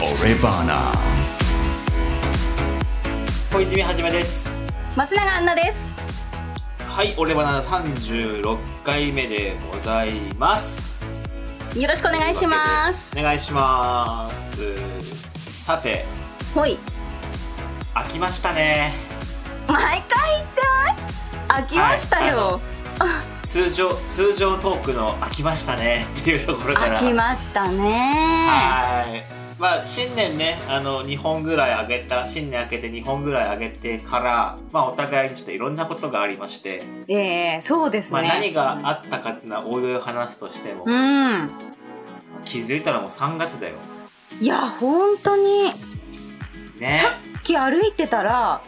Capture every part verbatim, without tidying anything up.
俺バナ小泉はじめです。松永アンナです。はい、俺バナさんじゅうろっかいめでございます。よろしくお願いします。お願いします。さて、ほい飽きましたね。毎回言ってない？飽きましたよ、はい。通常、通常トークの飽きましたねっていうところから飽きましたね。はい、まあ新年ね、あのにほんぐらい上げた、新年明けてにほんぐらい上げてから、まあ、お互いにちょっといろんなことがありまして、えー、そうですね、まあ、何があったかっていうのはおいおい話すとしても、うん、気づいたらもうさんがつだよ。いや本当に、ね、さっき歩いてたら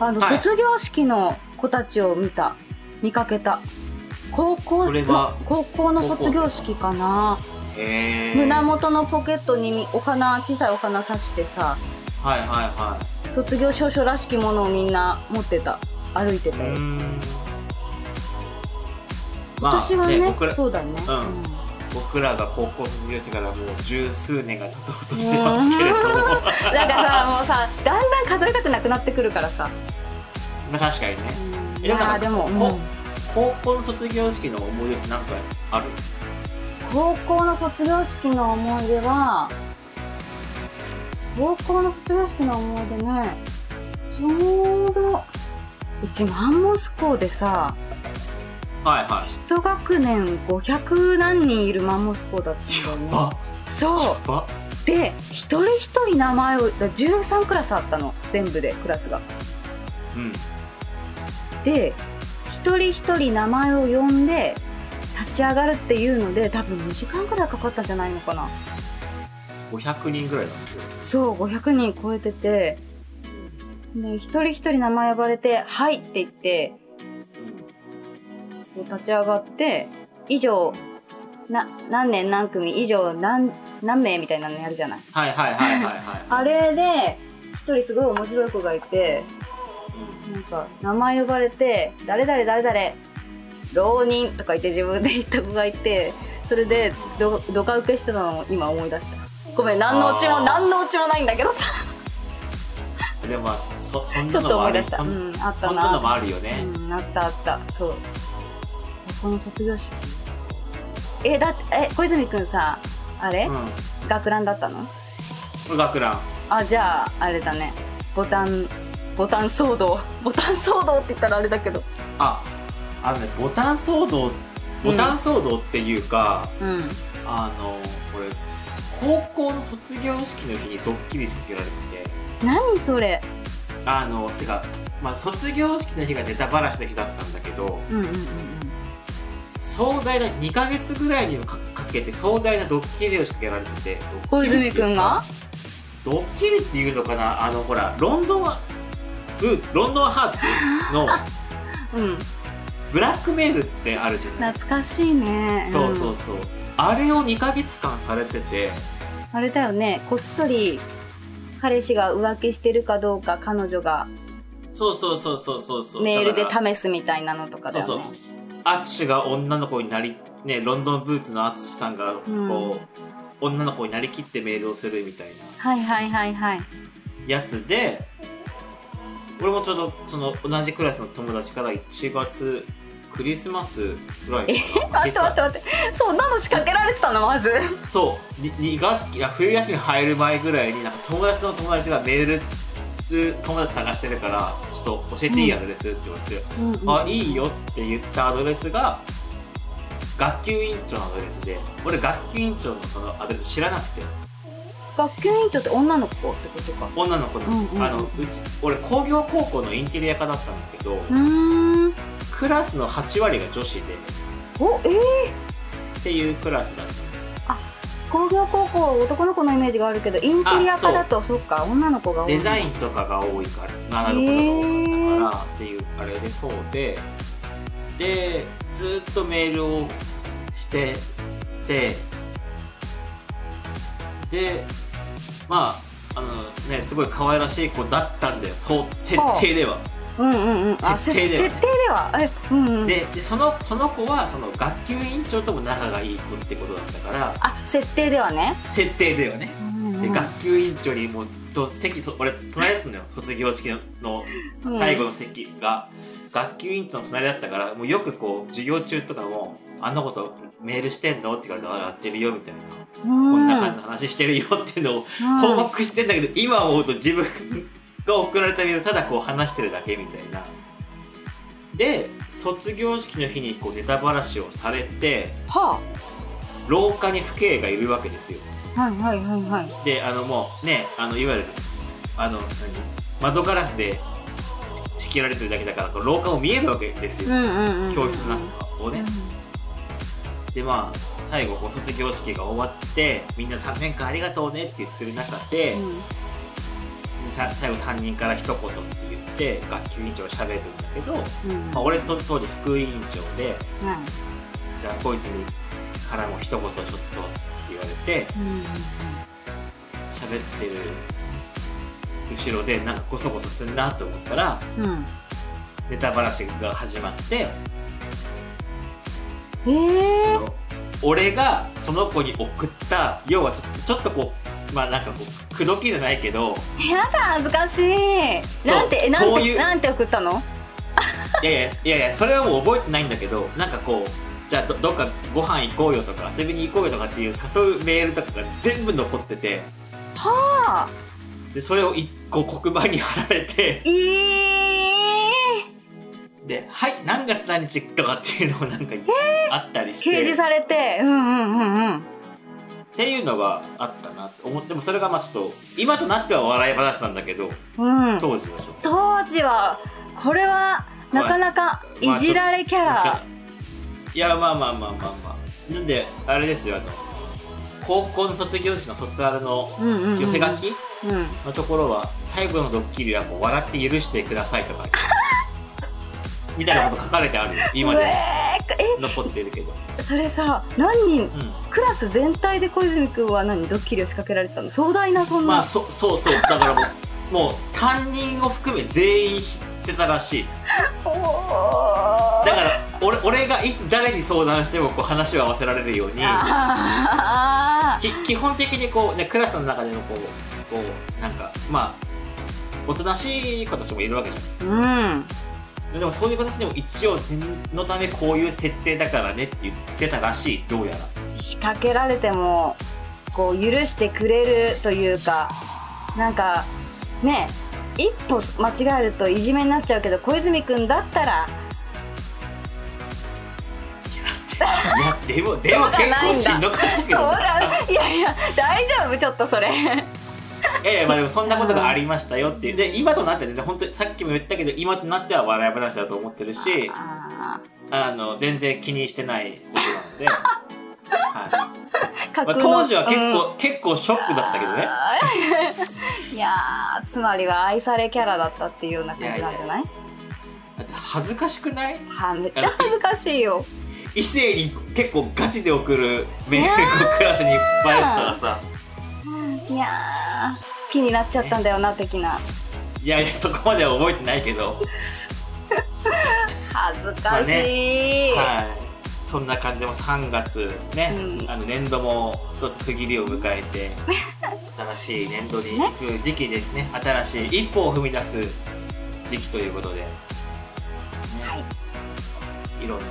あの、はい、卒業式の子たちを見た見かけた。高校、高校の卒業式かな。へー。胸元のポケットにお花、小さいお花刺してさ、はいはいはい、卒業証書らしきものをみんな持ってた。歩いてたよ。うーん、今年はね、まあ、ね、僕ら、そうだね、うんうん、僕らが高校卒業してからもう十数年が経とうとしてますけれどもなんかさ、もうさ、だんだん数えたくなくなってくるからさ。確かにね。いやでも、うん、高校の卒業式の思い出って何かある？高校の卒業式の思い出は、高校の卒業式の思い出ね、ちょうどうちマンモス校でさ、はいはい、一学年ごひゃくなんにんいるマンモス校だったんだよね。そうで、一人一人名前を、じゅうさんクラスあったの、全部でクラスが、うん、で、一人一人名前を呼んで立ち上がるっていうので、多分にじかんくらいかかったんじゃないのかな。ごひゃくにんぐらいだって。そう、ごひゃくにん超えてて、で、一人一人名前呼ばれて、はいって言って、立ち上がって、以上、な、何年何組、以上何、何名みたいなのやるじゃない。はいはいはいはい、はい。あれで、一人すごい面白い子がいて、なんか名前呼ばれて、誰々誰々浪人とか言って自分で言った子がいて、それで ど, どか受けしてたのを今思い出した。ごめん、何のオチも何のオチもないんだけどさでもまあ そ, そんなのもある、ちょっと思い出した、うん、あったな、そんなのもあるよね、うん、あったあった。そう、この卒業式、え、だって、え、小泉くんさ、あれ、うん、学ランだったの？学ラン。あ、じゃああれだね、ボタンボタン騒動、ボタン騒動って言ったらあれだけど、あ、あのね、ボタン騒動、ボタン騒動っていうか、うん、あの、これ高校の卒業式の日にドッキリ仕掛けられてて、何それ？あの、てか、まあ、卒業式の日がネタバラシの日だったんだけど、うんうんうんうん、壮大なにかげつぐらいにもかけて壮大なドッキリを仕掛けられてて、小泉くんが？ドッキリっていうのかな、あの、ほら、ロンドンはロンドンハーツのブラックメールってあるじゃない、うん、懐かしいね、うん、そうそうそう、あれをにかげつかんされてて、あれだよね、こっそり彼氏が浮気してるかどうか彼女が、そうそうそうそうそうそう、メールで試すみたいなのとかだよね。そうそう、アツシが女の子になり、ね、ロンドンブーツのアツシさんがこう、うん、女の子になりきってメールをするみたいな、はいはいはいはい、やつで、俺もちょうどその同じクラスの友達からいちがつクリスマスぐらいからえ待って待って待って、そんなの仕掛けられてたの？まずそうに学期、いや冬休み入る前ぐらいになんか友達の友達がメール、友達探してるからちょっと教えていいアドレスって言われて、うんうんうん、あ、いいよって言ったアドレスが学級委員長のアドレスで、俺学級委員長のそのアドレス知らなくて、学級委員長って女の子ってことか。女の子なの、うんうん、あのうち俺工業高校のインテリア科だったんだけど、うーん、クラスのはちわりが女子で、お、えー、っていうクラスだった。あ、工業高校男の子のイメージがあるけど、インテリア科だとそっか、女の子が多い、デザインとかが多いから、女の子が多かったからっていう、えー、あれで、そうで、でずっとメールをしてて、でまあ、あのね、すごい可愛らしい子だったんだよ、そう設定では。設定ではね。で、その子はその学級委員長とも仲がいい子ってことだったから、あ、設定ではね、設定ではね、学級委員長にもうと席、俺隣だったのよ、卒業式の最後の席が学級委員長の隣だったから、もうよくこう授業中とかも「あんなことメールしてんの?」って言われて「あ、やってるよ」みたいな「こんな感じの話してるよ」っていうのを報告してんだけど、今思うと自分が送られたメールただこう話してるだけみたいな。で、卒業式の日にこうネタばらしをされて、はあ、廊下に父兄がいるわけですよ。はいはいはいはい。で、あのもうね、あのいわゆるあの窓ガラスで仕切られてるだけだから、この廊下も見えるわけですよ、教室なんかをね。うん、でまあ最後こう卒業式が終わってみんなさんねんかんありがとうねって言ってる中で、うん、最後担任から一言って言って学級委員長がしゃべるんだけど、うん、まあ俺と当時副委員長で、うん、じゃあ小泉からも一言ちょっと。言われて喋ってる後ろでなんかゴソゴソすんなと思ったら、うん、ネタばらしが始まって、えー、その俺がその子に送った、要はちょっと、ちょっとこうまあなんかこう口説きじゃないけど、やだ恥ずかしい、なんてなんてなんて送ったの？いやいやいやいや、それはもう覚えてないんだけど、なんかこう。じゃあ ど, どっかご飯行こうよとか遊びに行こうよとかっていう誘うメールとかが全部残ってて、はあ、でそれをいっこ黒板に貼られて、えー、で「はい何月何日」とかっていうのをなんか、えー、あったりして掲示されて、うんうんうんうんっていうのがあったなと思って、もそれがまあちょっと今となっては笑い話なんだけど、うん、当時はちょっと当時はこれはなかなかいじられキャラ。まあいや、まあまあまあまあまあ、なんであれですよ、あの高校の卒業式の卒アルの寄せ書きのところは最後のドッキリはこう笑って許してくださいとかみたいなこと書かれてあるよ、今で残ってるけど。それさ、何人、うん、クラス全体で小泉君は何ドッキリを仕掛けられてたの？壮大なそんな、まあ、そそうそう、だからもう、 もう担任を含め全員知ってたらしい。おー、だから俺, 俺がいつ誰に相談してもこう話を合わせられるように基本的にこう、ね、クラスの中でのこうこうなんかまあおとなしい子たちもいるわけじゃん、うん、でもそういう子たちにも一応念のためこういう設定だからねって言ってたらしい、どうやら。仕掛けられてもこう許してくれるというか、なんかね、一歩間違えるといじめになっちゃうけど、小泉くんだったらいや、でも、でも結構しんどかったけどな。いやいや、大丈夫、ちょっとそれ。いやいや、まあでもそんなことがありましたよっていう。で、今となっては全然、本当にさっきも言ったけど、今となっては笑い話だと思ってるし、あの、全然気にしてないことなので。はい、当時は結構、うん、結構ショックだったけどね。いやー、つまりは愛されキャラだったっていうような感じなんじゃない？いやいや、だって恥ずかしくない？は、めっちゃ恥ずかしいよ。異性に結構ガチで送るメールがクラスにいっぱいあったらさ、いやー好きになっちゃったんだよな的な。いやいや、そこまでは覚えてないけど恥ずかしい、ね、はい、そんな感じもさんがつね、うん、あの年度も一つ区切りを迎えて新しい年度に行く時期ですね、新しい一歩を踏み出す時期ということで、いろんな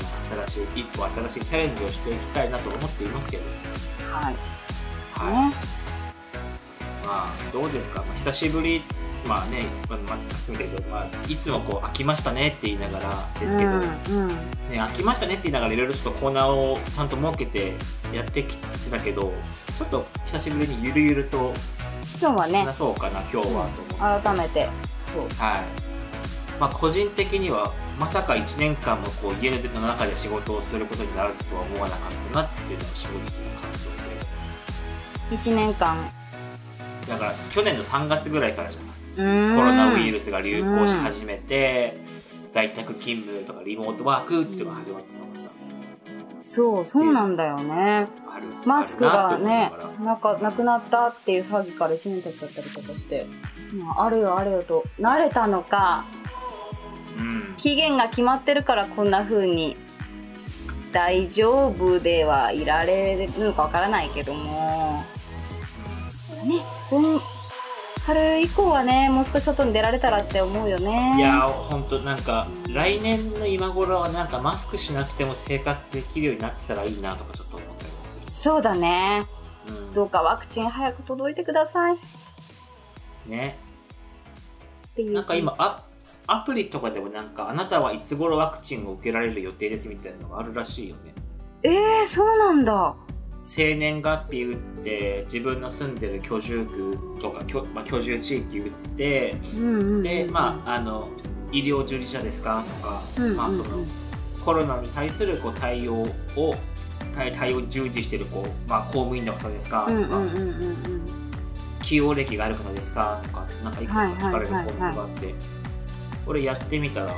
新しい一歩、新しいチャレンジをしていきたいなと思っていますけど、はい、はい、まあどうですか、まあ、久しぶり、まあね、まず、まずさっきみたいに、まあ、いつもこう飽きましたねって言いながらですけど、うんうん、ね、飽きましたねって言いながらいろいろちょっとコーナーをちゃんと設けてやってきてたけど、ちょっと久しぶりにゆるゆると話そうかな、今日はね、今日はと思って、うん、改めて、そう、はい、まあ、個人的にはまさかいちねんかんもこう家の中で仕事をすることになるとは思わなかったなっていうのが正直な感想で、いちねんかんだから去年のさんがつぐらいからじゃない、コロナウイルスが流行し始めて在宅勤務とかリモートワークっていうのが始まったのがさ、そうそうなんだよね、マスクがね、なんかなくなったっていう騒ぎからいちねん経っちゃったりとかして、まあ、あるよあるよと慣れたのかうん、期限が決まってるからこんな風に大丈夫ではいられるのかわからないけどもね、うん、春以降はね、もう少し外に出られたらって思うよね。いやー、ほんとなんか来年の今頃はなんかマスクしなくても生活できるようになってたらいいなとかちょっと思ったりもする。そうだね、うん、どうかワクチン早く届いてくださいね。っていうなんか今ア、アプリとかでもなんかあなたはいつ頃ワクチンを受けられる予定ですみたいなのがあるらしいよね。えー、そうなんだ。生年月日打って自分の住んでる居住区とか 居,、まあ、居住地域打って、うんうんうん、でまああの医療従事者ですかとか、うんうんうん、まあそのコロナに対するこう対応を対対応に従事してるこう、まあ、公務員の方ですかとか、起用歴がある方ですかとか、なんかいくつか聞かれる項目があって、はいはいはいはい、俺やってみたら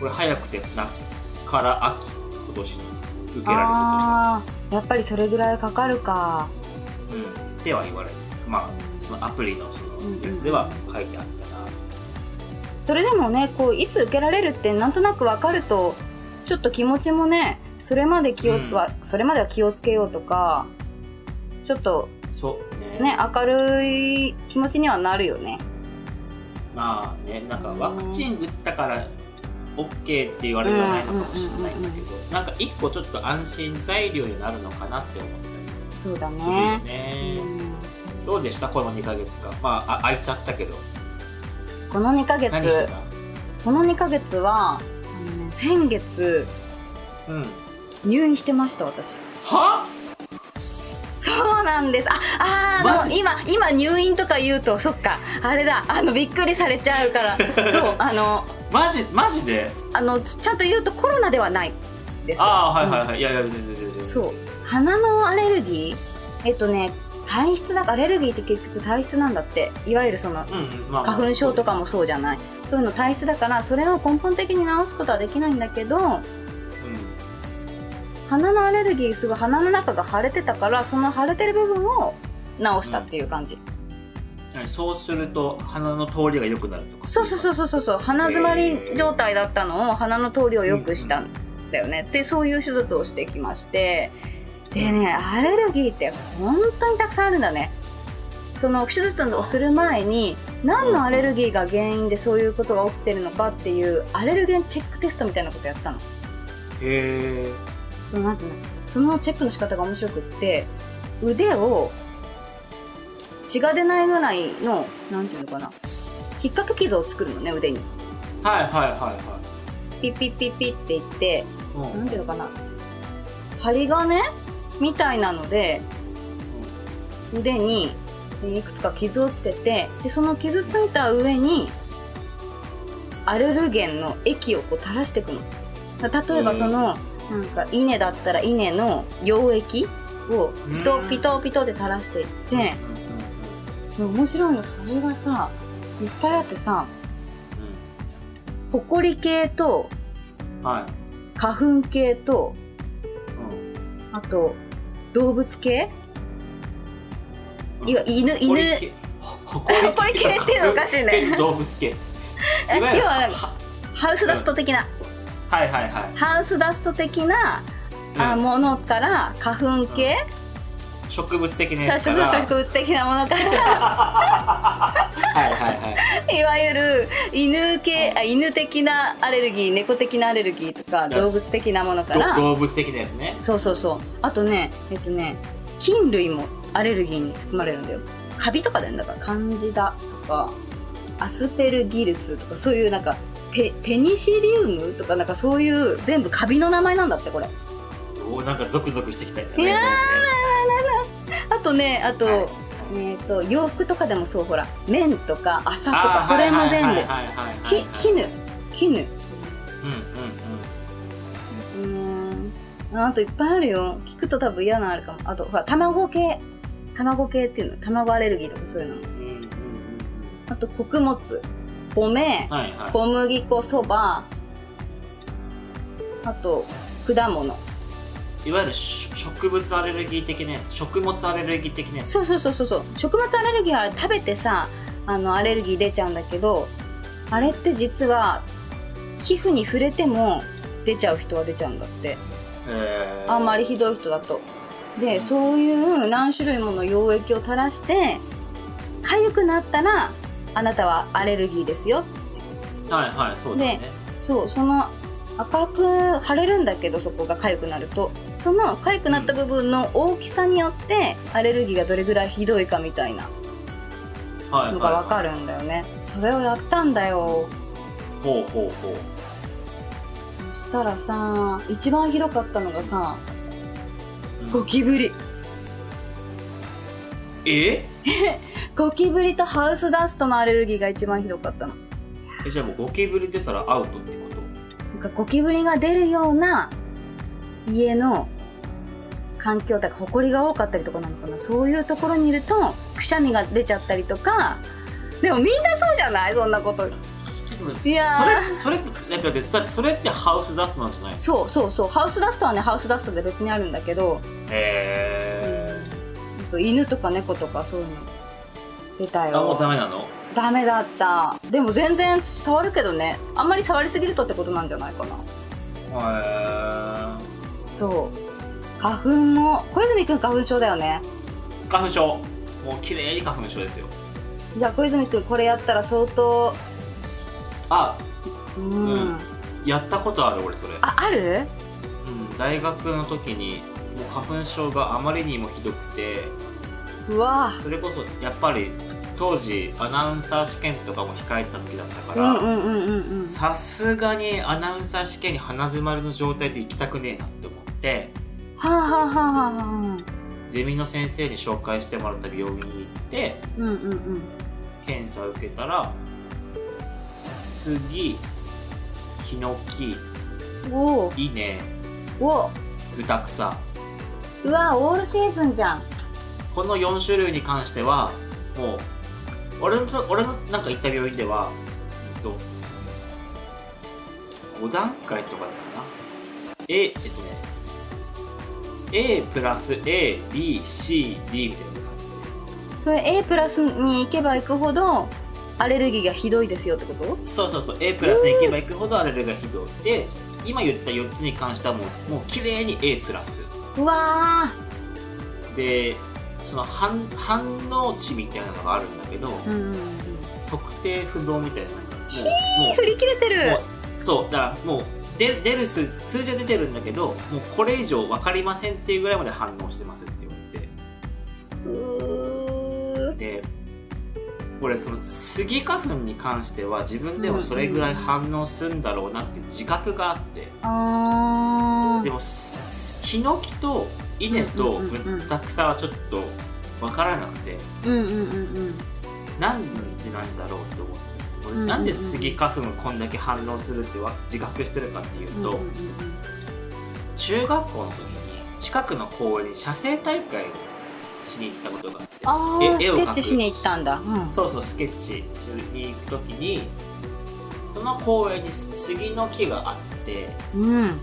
俺早くて夏から秋今年に受けられるとしたら。やっぱりそれぐらいかかるか、うん、っては言われる。まあそのアプリのそのやつでは書いてあったな、うんうん、それでもね、こういつ受けられるってなんとなく分かるとちょっと気持ちもね、それまで気を、うん、それまでは気をつけようとかちょっとそう、ねね、明るい気持ちにはなるよね。まあね、なんかワクチン打ったからオッケーって言われるのはないのかもしれないんだけど、なんか一個ちょっと安心材料になるのかなって思ったり。そうだね。そうよね、うん。どうでしたこのにかげつかん。まあ空いちゃったけど。このにかげつ。何してた？このにかげつは、うん、先月、うん、入院してました私。は？そうなんです。あ、あー、あの今今入院とか言うとそっかあれだ、あのびっくりされちゃうから。そうあの。マジマジであのちゃんと言うとコロナではないです。ああはいはいはい、うん、いやいや全然全然。そう鼻のアレルギー、えっとね体質だから、アレルギーって結局体質なんだって。いわゆるその、うんうんまあ、花粉症とかもそうじゃない、そういうの体質だからそれを根本的に治すことはできないんだけど、うん、鼻のアレルギーすごい鼻の中が腫れてたからその腫れてる部分を治したっていう感じ。うん、そうすると鼻の通りが良くなるとか。そうそうそうそうそう、鼻詰まり状態だったのを鼻の通りを良くしたんだよね。でそういう手術をしてきまして、でねアレルギーって本当にたくさんあるんだね。その手術をする前に何のアレルギーが原因でそういうことが起きてるのかっていうアレルゲンチェックテストみたいなことやったの。へー。そのなんていうの、そのチェックの仕方が面白くって、腕を血が出ないぐらいのなんていうのかな、引っかく傷を作るのね腕に。はいはいはいはい。ピッピッピッピッって言って、うん、なんていうのかな、針金みたいなので腕にいくつか傷をつけて、でその傷ついた上にアレルゲンの液をこう垂らしていくの。例えばその、うん、なんか稲だったら稲の溶液をピトピトピトで垂らしていって。うん、面白いのそれがさ、いっぱいあってさ、うん、ホコリ系と、はい、花粉系と、うん、あと動物系、うん、いわ犬犬ホコリ系ホコリ系っていうのおかしいね。動物系要はハウスダスト的な、うん、はいはいはい、ハウスダスト的な、うん、ものから花粉系、うん、植物的なやつから植物的なものからはいはい、はい、いわゆる犬系、あ、犬的なアレルギー、猫的なアレルギーとか動物的なものから動物的なやつね。そうそうそう。あとね、えっとね菌類もアレルギーに含まれるんだよ。カビとかだよ、だからカンジダとかアスペルギルスとかそういうなんか ペ, ペニシリウムとかなんかそういう全部カビの名前なんだってこれ。おなんかゾクゾクしてきたよね。いやあとね、あと、はい、えー、と洋服とかでもそう、ほら綿とか麻とかそれも全部絹絹うんうんうん、あといっぱいあるよ。聞くと多分嫌なのあるかも。あとほら卵系、卵系っていうの、卵アレルギーとかそういうのも、うんうんうん、あと穀物、米、はいはい、小麦粉、そば、あと果物、いわゆる植物アレルギー的なやつ、食物アレルギー的なやつ。そうそうそうそう、食物アレルギーは食べてさ、あのアレルギー出ちゃうんだけど、あれって実は皮膚に触れても出ちゃう人は出ちゃうんだって。へー。あんまりひどい人だと。で、そういう何種類もの溶液を垂らして痒くなったらあなたはアレルギーですよって。はいはい、そうだね。で、そう、その赤く腫れるんだけど、そこが痒くなると、その痒くなった部分の大きさによってアレルギーがどれぐらいひどいかみたいなのが分かるんだよね。それをやったんだよ。ほうほうほう。そしたらさ、一番ひどかったのがさ、ゴキブリ。えゴキブリとハウスダストのアレルギーが一番ひどかったの。え、じゃあもうゴキブリ出たらアウトってこと？なんかゴキブリが出るような家の環境とか、ホコリが多かったりとかなのかな、そういうところにいるとくしゃみが出ちゃったりとか。でもみんなそうじゃない？そんなこと。いやー、それそれだってそれってハウスダストなんじゃない？そうそうそう、ハウスダストはね、ハウスダストで別にあるんだけど。へー、うん、犬とか猫とかそういうの出たよ。あ、もうダメなの？ダメだった。でも全然触るけどね、あんまり触りすぎるとってことなんじゃないかな。へー、そう、花粉も。小泉くん花粉症だよね。花粉症、もう綺麗に花粉症ですよ。じゃあ小泉くんこれやったら相当。あ、うんうん、やったことある俺それ。あ、ある？うん、大学の時にもう花粉症があまりにもひどくて、うわ、それこそやっぱり当時アナウンサー試験とかも控えてた時だったから、さすがにアナウンサー試験に鼻詰まりの状態で行きたくねえなって思って、はあはあはあはあ、ゼミの先生に紹介してもらった病院に行って、うんうんうん、検査を受けたら。スギ、ヒノキ、イネ、ブタクサ。うわ、オールシーズンじゃん。このよん種類に関してはもう俺の俺のなんか行った病院では、えっと、ご段階とかだったかな。 A、えっとね、A プラス A、B、C、D みたいな感じ。それ A プラスに行けば行くほどアレルギーがひどいですよってこと？そうそうそう、 A プラスに行けば行くほどアレルギーがひどいで、今言ったよっつに関してはもうもう綺麗に A プラス。うわー。で、その 反, 反応値みたいなのがあるんだけど、うんうんうん、測定不能みたいな。ひー、振り切れてる。そう、だからもう出る数数字は出てるんだけど、もうこれ以上分かりませんっていうぐらいまで反応してますって言われて。で、俺そのスギ花粉に関しては自分でもそれぐらい反応するんだろうなって自覚があって、うんうん、でもヒノキとイネとブタクサはちょっと分からなくて、うんうんうんうん、なんでなんだろうと思って、俺なんでスギ花粉こんだけ反応するって自覚してるかっていうと、うんうんうん、中学校の時に近くの公園に写生大会をしに行ったことがあって、あー、絵を描く、スケッチしに行ったんだ、うん、そうそう、スケッチしに行くときにその公園に杉の木があって、うん、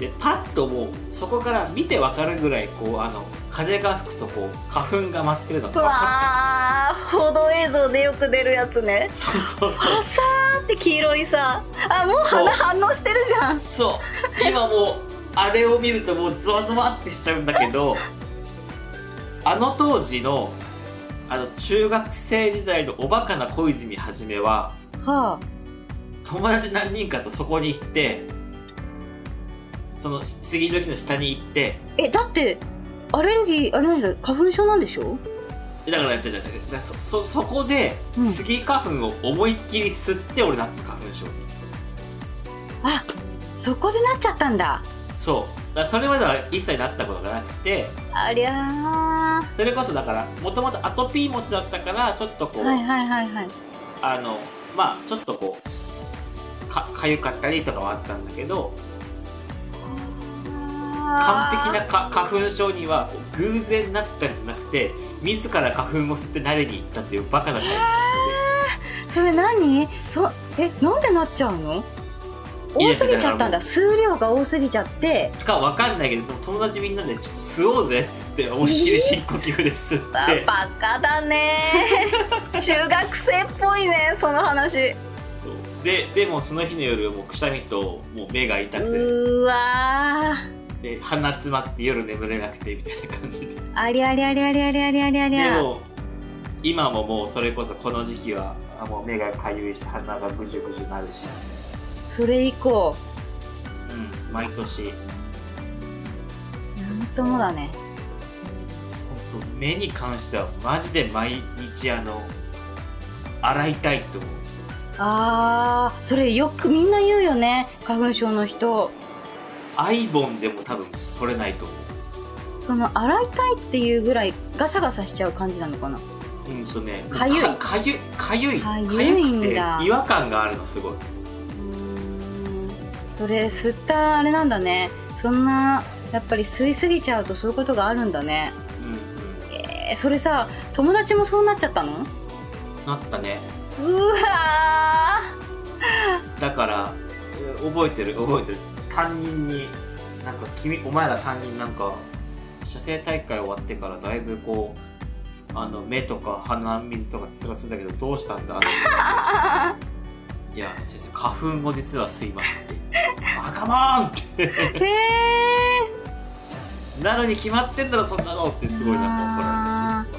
でパッともうそこから見てわかるぐらいこうあの風が吹くとこう花粉が舞ってるのがわかった。うわー、報道映像でよく出るやつね。そうそうそう、あさーって黄色いさあ、もう花反応してるじゃん。そう、そう今もうあれを見るともうゾワゾワってしちゃうんだけどあの当時 の, あの中学生時代のおバカな小泉はじめは、はあ、友達何人かとそこに行って、その杉の木の下に行って、え、だってアレルギー、あれなんだ、花粉症なんでしょ？だから、じゃじゃじゃ そ, そ, そこで杉花粉を思いっきり吸って、俺なった花粉症に、うん、あ、そこでなっちゃったんだ。そう、だそれまでは一切なったことがなくて、ありゃー、それこそだからもともとアトピー持ちだったから、ちょっとこう、はいはいはいはい、あのまあちょっとこう か, かゆかったりとかはあったんだけど、完璧なか花粉症には偶然なったんじゃなくて、自ら花粉を吸って慣れに行ったっていうバカな感じだったので。それ何？そ、え、なんでなっちゃうの？多すぎちゃったんだ。数量が多すぎちゃってかわかんないけど、友達みんなでちょっと吸おうぜって思いっきり深呼吸で吸ってバカだね中学生っぽいねその話。そうで、でもその日の夜もうくしゃみともう目が痛くて、うわで鼻詰まって夜眠れなくてみたいな感じで、ありゃりゃりゃりゃりゃりゃりゃりゃ。でも今ももうそれこそこの時期はもう目がかゆいし鼻がぐじゅぐじゅになるし、それ以降、うん、毎年なんともだね。本当目に関してはマジで毎日あの洗いたいと思う。あー、それよくみんな言うよね、花粉症の人。アイボンでも多分取れないと思う。その洗いたいっていうぐらいガサガサしちゃう感じなのかな。うんとね、かゆいかゆいかゆいかゆいんだ。違和感があるのすごい。うーん、それ吸ったあれなんだね。そんなやっぱり吸いすぎちゃうとそういうことがあるんだね。うん、えー、それさ友達もそうなっちゃったの？なったね。うわー、だから覚えてる覚えてる。担任になんか君お前らさんにんなんか写生大会終わってからだいぶこうあの目とか鼻水とかつつがするんだけどどうしたんだっていや先生花粉を実は吸いましたってバカマンってへなのに決まってんだろそんなのってすごいなんか怒られ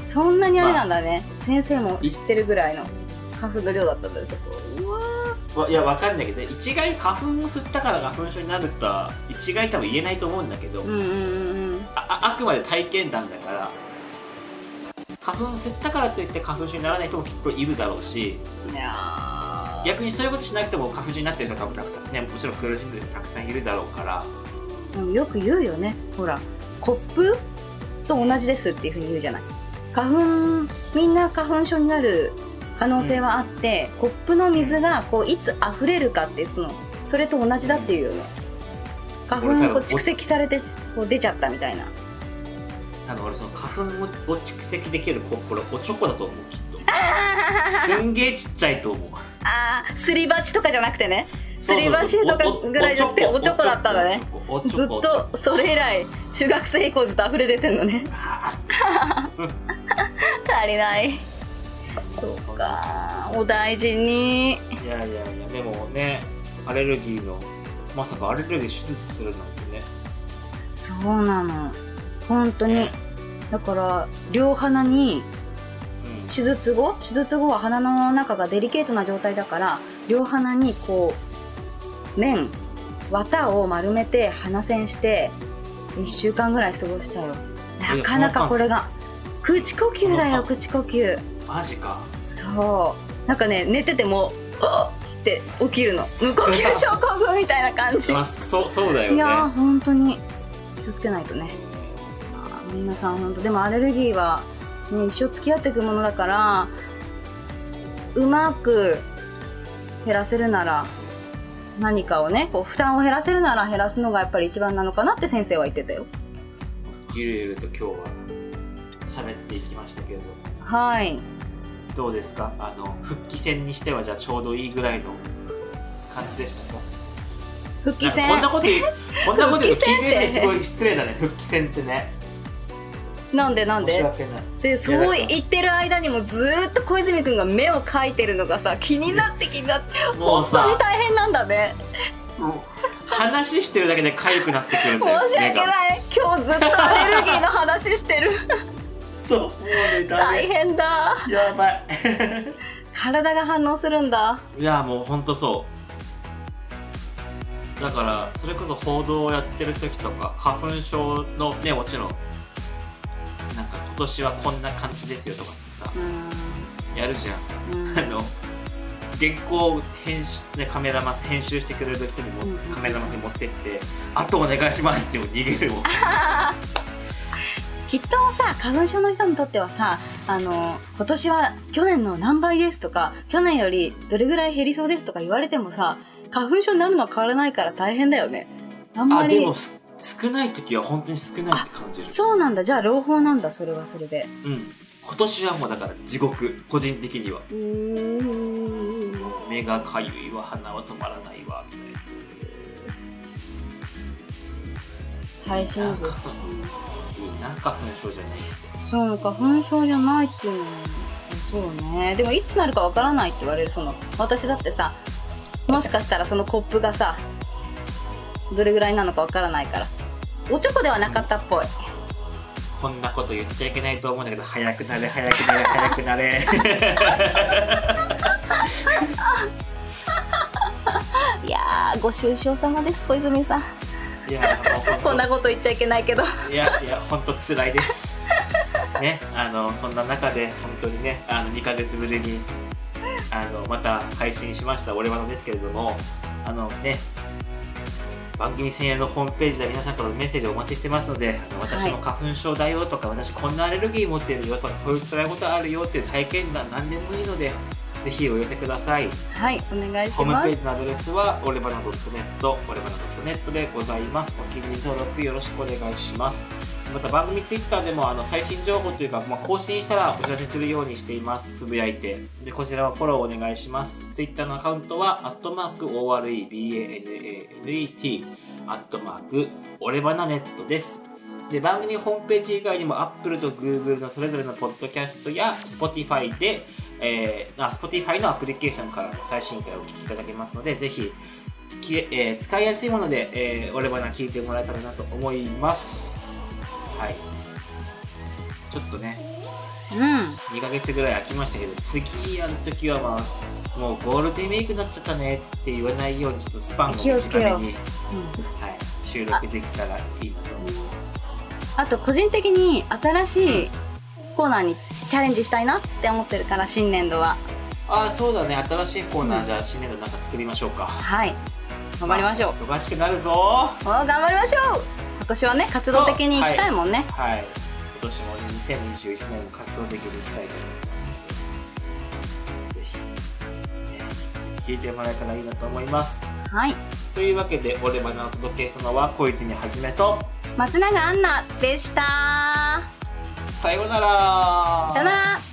る。そんなにあれなんだね、まあ、先生も知ってるぐらいの花粉の量だったんだよそこ。うわいやわかんないけど一概花粉を吸ったから花粉症になるとは一概多分言えないと思うんだけど、うんうんうんうん、あ, あくまで体験談だから花粉吸ったからといって花粉症にならない人もきっといるだろうし、いや逆にそういうことしなくても花粉症になってる人もたくさんね、もちろん苦しんでる人たくさんいるだろうから。よく言うよね、ほらコップと同じですっていうふうに言うじゃない。花粉みんな花粉症になる可能性はあって、うん、コップの水がこういつ溢れるかってそのそれと同じだっていうよね、うん、花粉が蓄積されてこう出ちゃったみたいな。多分俺その花粉を蓄積できるコップはおちょこだと思うきっとすんげえちっちゃいと思う。ああ、すり鉢とかじゃなくてね、すり鉢とかぐらいじゃなくておちょこだったんだね。ずっとそれ以来中学生以降ずっと溢れ出てんのね足りない。そうか、お大事に。いやいやいや、でもねアレルギーのまさかアレルギー手術するなんてね。そうなの本当に。だから両鼻に手術後、手術後は鼻の中がデリケートな状態だから両鼻にこう綿綿を丸めて鼻栓していっしゅうかんぐらい過ごしたよ。なかなかこれが口呼吸だよ、口呼吸。マジか。そうなんかね、寝ててもあっつって起きるの、無呼吸症候群みたいな感じ、まあ、そ, そうだよね。いや本当に気をつけないとね皆さん。本当でもアレルギーは、ね、一生付き合っていくものだからうまく減らせるなら何かをねこう負担を減らせるなら減らすのがやっぱり一番なのかなって先生は言ってたよ。ゆるゆると今日は喋っていきましたけど、はい、どうですかあの復帰戦にしてはじゃあちょうどいいぐらいの感じでしたか。復帰戦こんなこと言うこんなこと言う聞いてるのすごい失礼だね復帰戦ってね。なんでなん で, でそう言ってる間にもずっと小泉くんが目を描いてるのがさ気になって気になってもうさ本当に大変なんだね。もう話してるだけで痒くなってくるんだよ申し訳ない、今日ずっとアレルギーの話してるそうもう、ね、大変だやばい体が反応するんだ。いやもうほんとそうだから、それこそ報道をやってる時とか花粉症のねもちろんなんか今年はこんな感じですよとかってさ、うん、やるじゃん、うん、あの原稿を編集、ね、カメラマン編集してくれる人にも、うん、カメラマンに持ってってあとお願いしますっても逃げるもんきっとさ花粉症の人にとってはさあの今年は去年の何倍ですとか去年よりどれぐらい減りそうですとか言われてもさ花粉症になるのは変わらないから大変だよね。あんまりあでも少ない時は本当に少ないって感じる。そうなんだ、じゃあ朗報なんだそれはそれで。うん今年はもうだから地獄、個人的にはうーん目がかゆいわ鼻は止まらないわみたいな。対象物。なんか花粉症じゃないって。そう、花粉症じゃないっていうのはそうね。でもいつなるかわからないって言われる。その私だってさ、もしかしたらそのコップがさどれぐらいなのかわからないから、おちょこではなかったっぽい。こんなこと言っちゃいけないと思うんだけど、早くなれ早くなれ早くなれいやー、ご愁傷様です小泉さん。いやこんなこと言っちゃいけないけどいやいや本当つらいですね。あのそんな中で本当にね、あのにかげつぶりにあのまた配信しました俺はのですけれども、あのね、番組専用のホームページで皆さんからのメッセージをお待ちしてますので、あの私も花粉症だよとか、はい、私こんなアレルギー持ってるよとか、こういう辛いことあるよっていう体験談何でもいいので、ぜひお寄せください。はい、お願いします。ホームページのアドレスはオレバナ ドットネット、オレバナ ドットネット でございます。お気に入り登録よろしくお願いします。また番組ツイッターでもあの最新情報というか、まあ、更新したらお知らせするようにしています。つぶやいて、でこちらはフォローお願いします。ツイッターのアカウントはアットマーク オーアールイーバナネット アットマークオレバナネットです。で番組ホームページ以外にも Apple と Google のそれぞれのポッドキャストや Spotify で、えー、Spotify のアプリケーションから最新回をお聞きいただけますので、ぜひ、えー、使いやすいもので、えー、オレバナ聞いてもらえたらなと思います。はい、ちょっとね、うん、にかげつぐらい空きましたけど、次やるときはまあもうゴールデンウィークになっちゃったねって言わないように、ちょっとスパンを短めに、うん、はい、収録できたらいいなと思います。あと個人的に新しいコーナーにチャレンジしたいなって思ってるから、新年度は。ああそうだね、新しいコーナー、うん、じゃあ新年度なんか作りましょうか。はい、頑張りましょう。まあ、忙しくなるぞ。お頑張りましょう。今年はね、活動的に行きたいもんね。はい、はい、今年もにせんにじゅういちねんも活動的に行きたいと思います。ぜひ、ね、聞いてもらえたらいいなと思います。はい。というわけで、オレバナをお届けしたのは小泉はじめと松永杏奈でした。さようなら。さようなら。